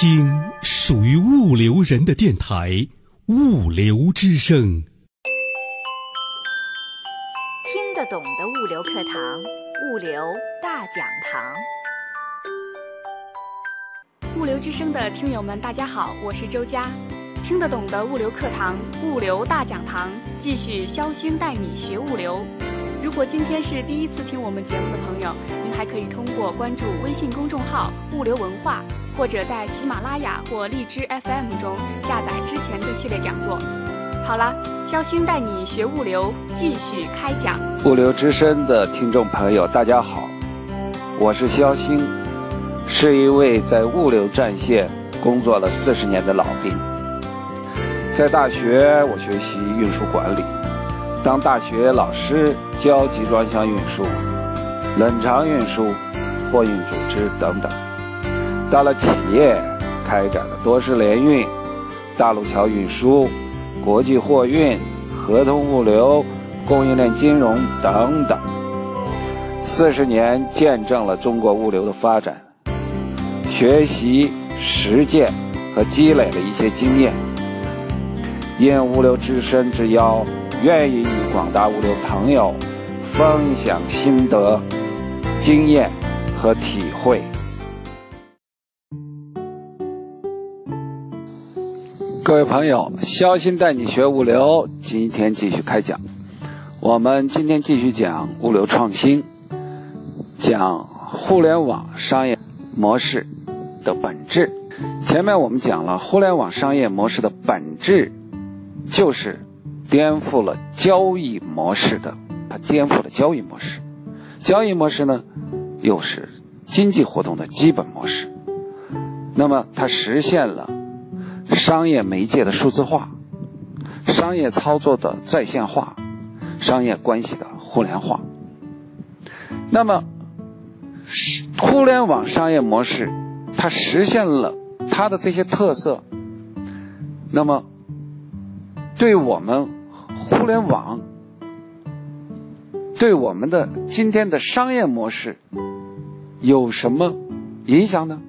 听属于物流人的电台，物流之声，听得懂的物流课堂，物流大讲堂。物流之声的听友们大家好，我是周佳。听得懂的物流课堂，物流大讲堂，继续肖星带你学物流。如果今天是第一次听我们节目的朋友，您还可以通过关注微信公众号物流文化，或者在喜马拉雅或荔枝 FM 中下载之前的系列讲座。好了，肖星带你学物流继续开讲。物流之声的听众朋友大家好，我是肖星，是一位在物流战线工作了40年的老兵。在大学我学习运输管理，当大学老师教集装箱运输、冷藏运输、货运组织等等。到了企业，开展了多式联运、大陆桥运输、国际货运、合同物流、供应链金融等等。40年见证了中国物流的发展，学习、实践和积累了一些经验。应物流之声之邀，愿意与广大物流朋友分享心得、经验和体会。各位朋友，肖星带你学物流，今天继续开讲。我们今天继续讲物流创新，讲互联网商业模式的本质。前面我们讲了，互联网商业模式的本质就是颠覆了交易模式的，它颠覆了交易模式。交易模式呢，又是经济活动的基本模式。那么它实现了商业媒介的数字化，商业操作的在线化，商业关系的互联化。那么互联网商业模式它实现了它的这些特色，那么对我们互联网，对我们的今天的商业模式有什么影响呢？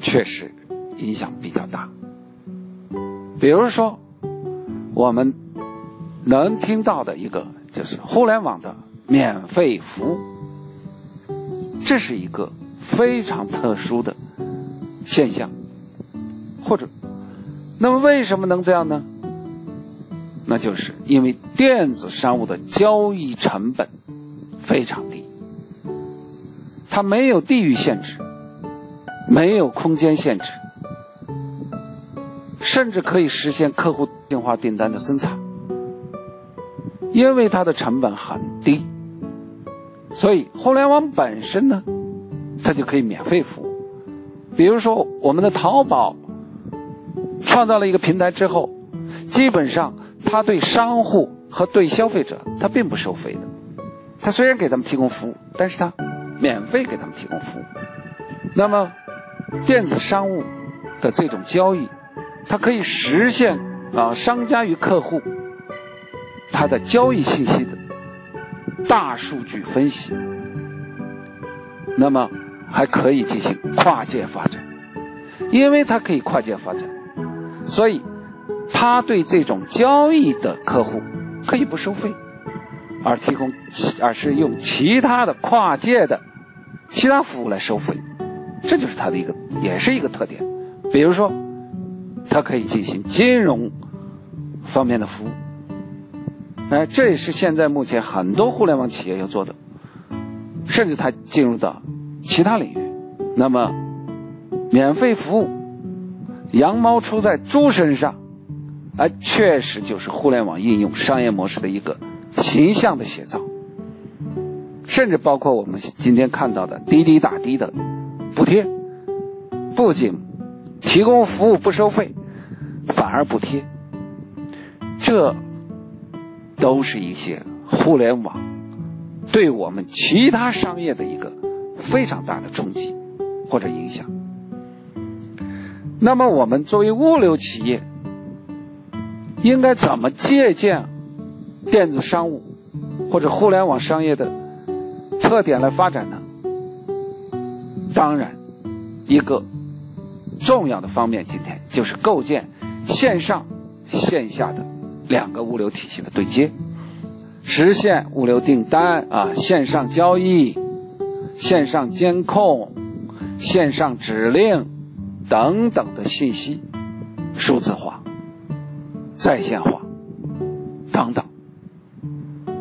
确实影响比较大。比如说我们能听到的一个就是互联网的免费服务，这是一个非常特殊的现象。或者那么为什么能这样呢？那就是因为电子商务的交易成本非常低，它没有地域限制，没有空间限制，甚至可以实现客户定化订单的生产。因为它的成本很低，所以互联网本身呢，它就可以免费服务。比如说我们的淘宝创造了一个平台之后，基本上他对商户和对消费者他并不收费的，他虽然给他们提供服务，但是他免费给他们提供服务。那么电子商务的这种交易，它可以实现商家与客户他的交易信息的大数据分析，那么还可以进行跨界发展。因为它可以跨界发展，所以他对这种交易的客户可以不收费，而是用其他的跨界的其他服务来收费。这就是他的一个，也是一个特点。比如说他可以进行金融方面的服务，这也是现在目前很多互联网企业要做的，甚至他进入到其他领域。那么免费服务，羊毛出在猪身上，确实就是互联网应用商业模式的一个形象的写照。甚至包括我们今天看到的滴滴打的的补贴，不仅提供服务不收费，反而补贴，这都是一些互联网对我们其他商业的一个非常大的冲击或者影响。那么我们作为物流企业应该怎么借鉴电子商务或者互联网商业的特点来发展呢？当然，一个重要的方面，今天就是构建线上线下的两个物流体系的对接，实现物流订单线上交易、线上监控、线上指令等等的信息数字化、在线化等等。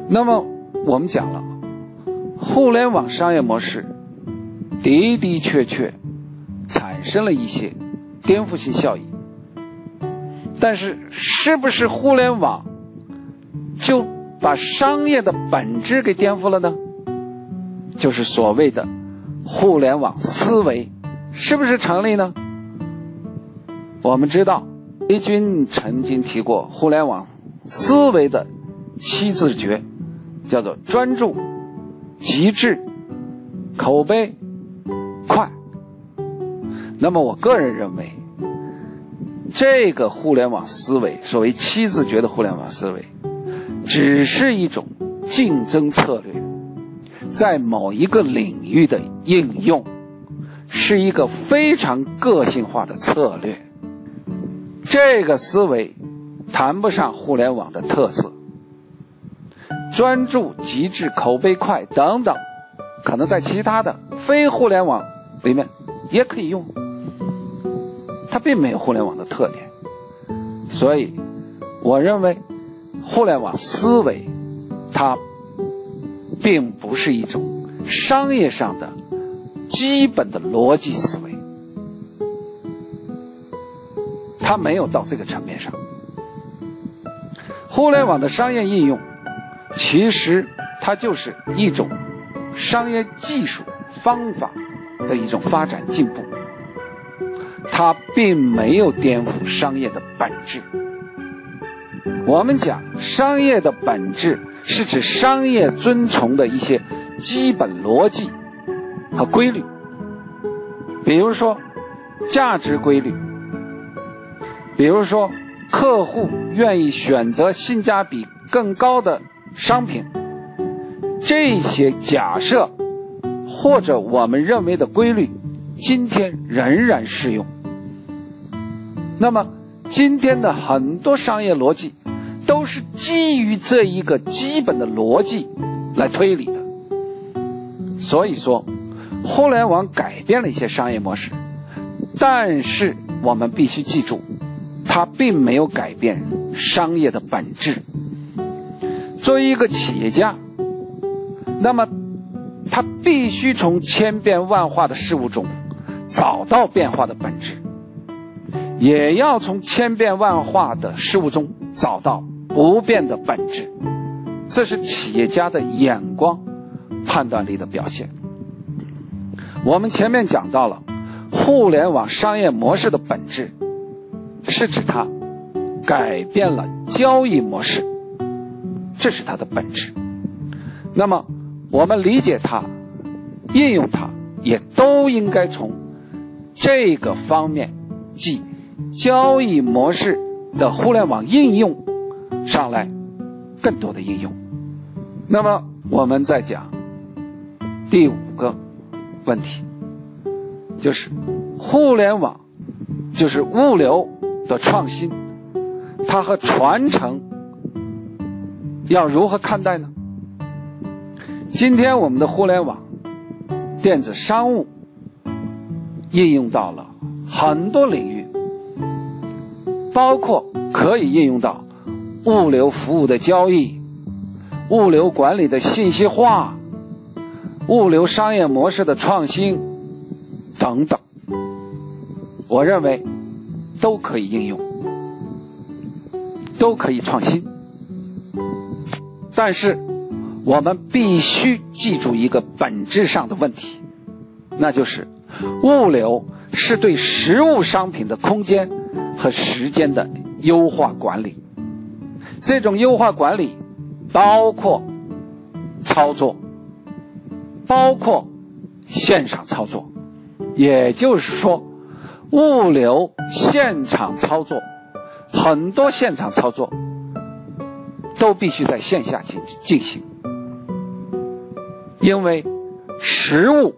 那么我们讲了，互联网商业模式的的确确产生了一些颠覆性效益，但是是不是互联网就把商业的本质给颠覆了呢？就是所谓的互联网思维是不是成立呢？我们知道雷军曾经提过互联网思维的7字诀，叫做专注、极致、口碑、快。那么我个人认为，这个互联网思维，所谓7字诀的互联网思维，只是一种竞争策略，在某一个领域的应用，是一个非常个性化的策略。这个思维谈不上互联网的特色。专注、极致、口碑快等等，可能在其他的非互联网里面也可以用，它并没有互联网的特点。所以我认为互联网思维它并不是一种商业上的基本的逻辑思维，它没有到这个层面上。互联网的商业应用其实它就是一种商业技术方法的一种发展进步，它并没有颠覆商业的本质。我们讲商业的本质是指商业遵从的一些基本逻辑和规律，比如说价值规律，比如说客户愿意选择性价比更高的商品，这些假设或者我们认为的规律今天仍然适用。那么今天的很多商业逻辑都是基于这一个基本的逻辑来推理的。所以说互联网改变了一些商业模式，但是我们必须记住，它并没有改变商业的本质。作为一个企业家，那么他必须从千变万化的事物中找到变化的本质，也要从千变万化的事物中找到不变的本质。这是企业家的眼光、判断力的表现。我们前面讲到了，互联网商业模式的本质是指它改变了交易模式，这是它的本质。那么我们理解它、应用它，也都应该从这个方面，即交易模式的互联网应用上来更多的应用。那么我们再讲第5个问题，就是互联网就是物流的创新，它和传承要如何看待呢？今天我们的互联网电子商务应用到了很多领域，包括可以应用到物流服务的交易、物流管理的信息化、物流商业模式的创新等等，我认为都可以应用，都可以创新。但是我们必须记住一个本质上的问题，那就是物流是对实物商品的空间和时间的优化管理。这种优化管理包括操作，包括现场操作，也就是说物流现场操作，很多现场操作都必须在线下进行，因为实物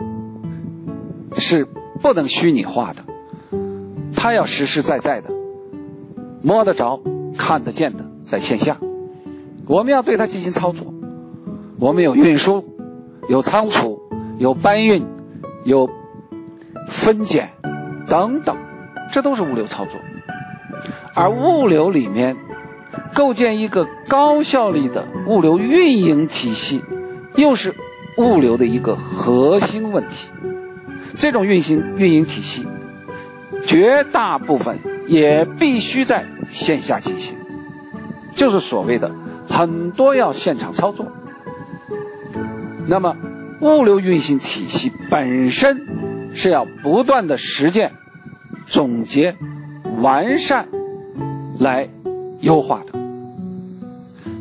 是不能虚拟化的，他要实实在在的摸得着看得见的在线下，我们要对它进行操作。我们有运输，有仓储，有搬运，有分拣等等，这都是物流操作。而物流里面构建一个高效率的物流运营体系，又是物流的一个核心问题。这种运营体系绝大部分也必须在线下进行，就是所谓的很多要现场操作。那么物流运行体系本身是要不断的实践、总结、完善来优化的。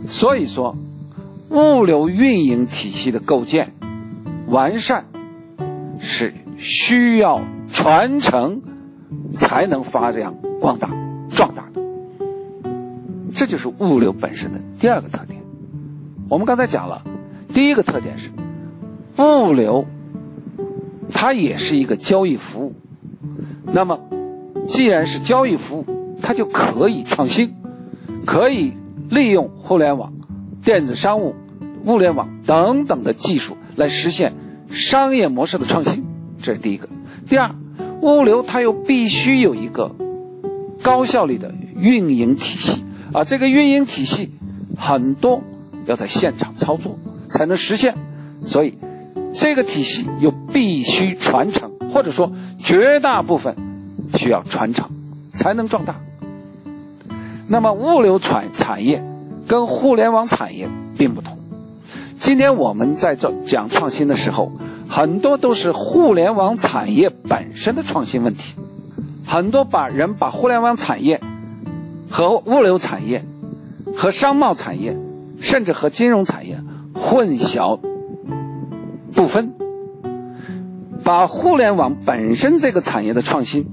所以说物流运营体系的构建完善是需要传承才能发扬光大壮大的，这就是物流本身的第二个特点。我们刚才讲了，第一个特点是物流它也是一个交易服务，那么既然是交易服务，它就可以创新，可以利用互联网、电子商务、物联网等等的技术来实现商业模式的创新，这是第一个。第二，物流它又必须有一个高效率的运营体系，而这个运营体系很多要在现场操作才能实现，所以这个体系又必须传承，或者说绝大部分需要传承才能壮大。那么物流产业跟互联网产业并不同。今天我们在讲创新的时候，很多都是互联网产业本身的创新问题，很多把互联网产业和物流产业和商贸产业甚至和金融产业混淆不分，把互联网本身这个产业的创新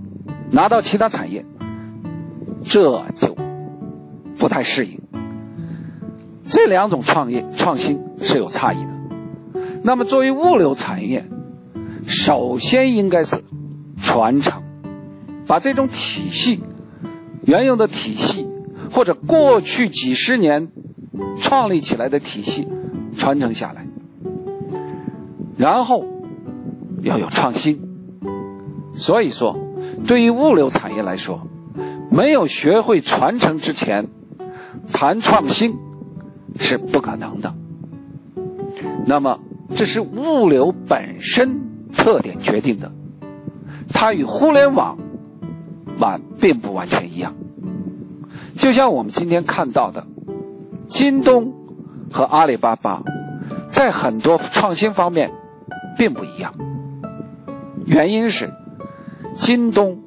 拿到其他产业，这就不太适应。这两种创新是有差异的。那么作为物流产业，首先应该是传承，把这种体系原有的体系或者过去几十年创立起来的体系传承下来，然后要有创新。所以说对于物流产业来说，没有学会传承之前谈创新是不可能的。那么这是物流本身特点决定的，它与互联网并不完全一样。就像我们今天看到的京东和阿里巴巴在很多创新方面并不一样，原因是京东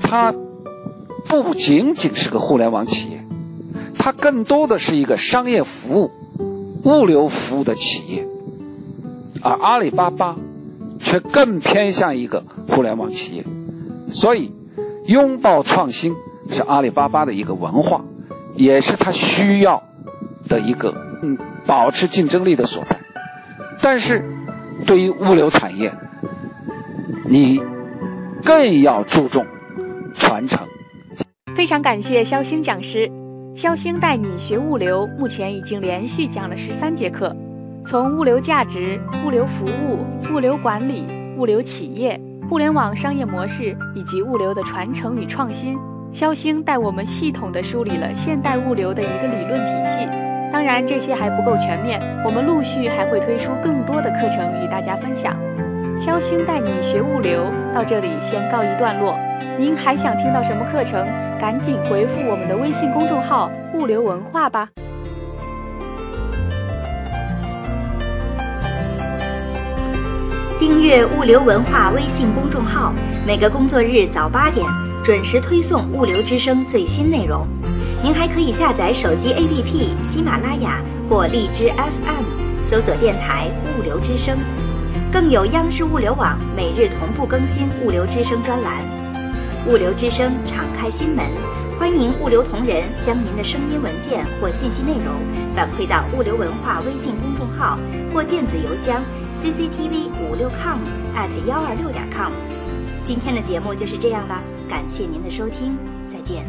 它不仅仅是个互联网企业，它更多的是一个商业服务、物流服务的企业，而阿里巴巴却更偏向一个互联网企业。所以拥抱创新是阿里巴巴的一个文化，也是它需要的一个保持竞争力的所在。但是对于物流产业，你更要注重传承。非常感谢肖星讲师，肖星带你学物流目前已经连续讲了13节课，从物流价值、物流服务、物流管理、物流企业、互联网商业模式以及物流的传承与创新，肖星带我们系统地梳理了现代物流的一个理论体系。当然这些还不够全面，我们陆续还会推出更多的课程与大家分享。肖星带你学物流到这里先告一段落，您还想听到什么课程，赶紧回复我们的微信公众号“物流文化”吧。订阅“物流文化”微信公众号，每个工作日早8点准时推送物流之声最新内容。您还可以下载手机 APP 喜马拉雅或荔枝 FM， 搜索电台“物流之声”，更有央视物流网每日同步更新“物流之声”专栏。物流之声敞开心门，欢迎物流同仁将您的声音文件或信息内容反馈到物流文化微信公众号或电子邮箱 cctv56com@126.com。今天的节目就是这样啦，感谢您的收听，再见。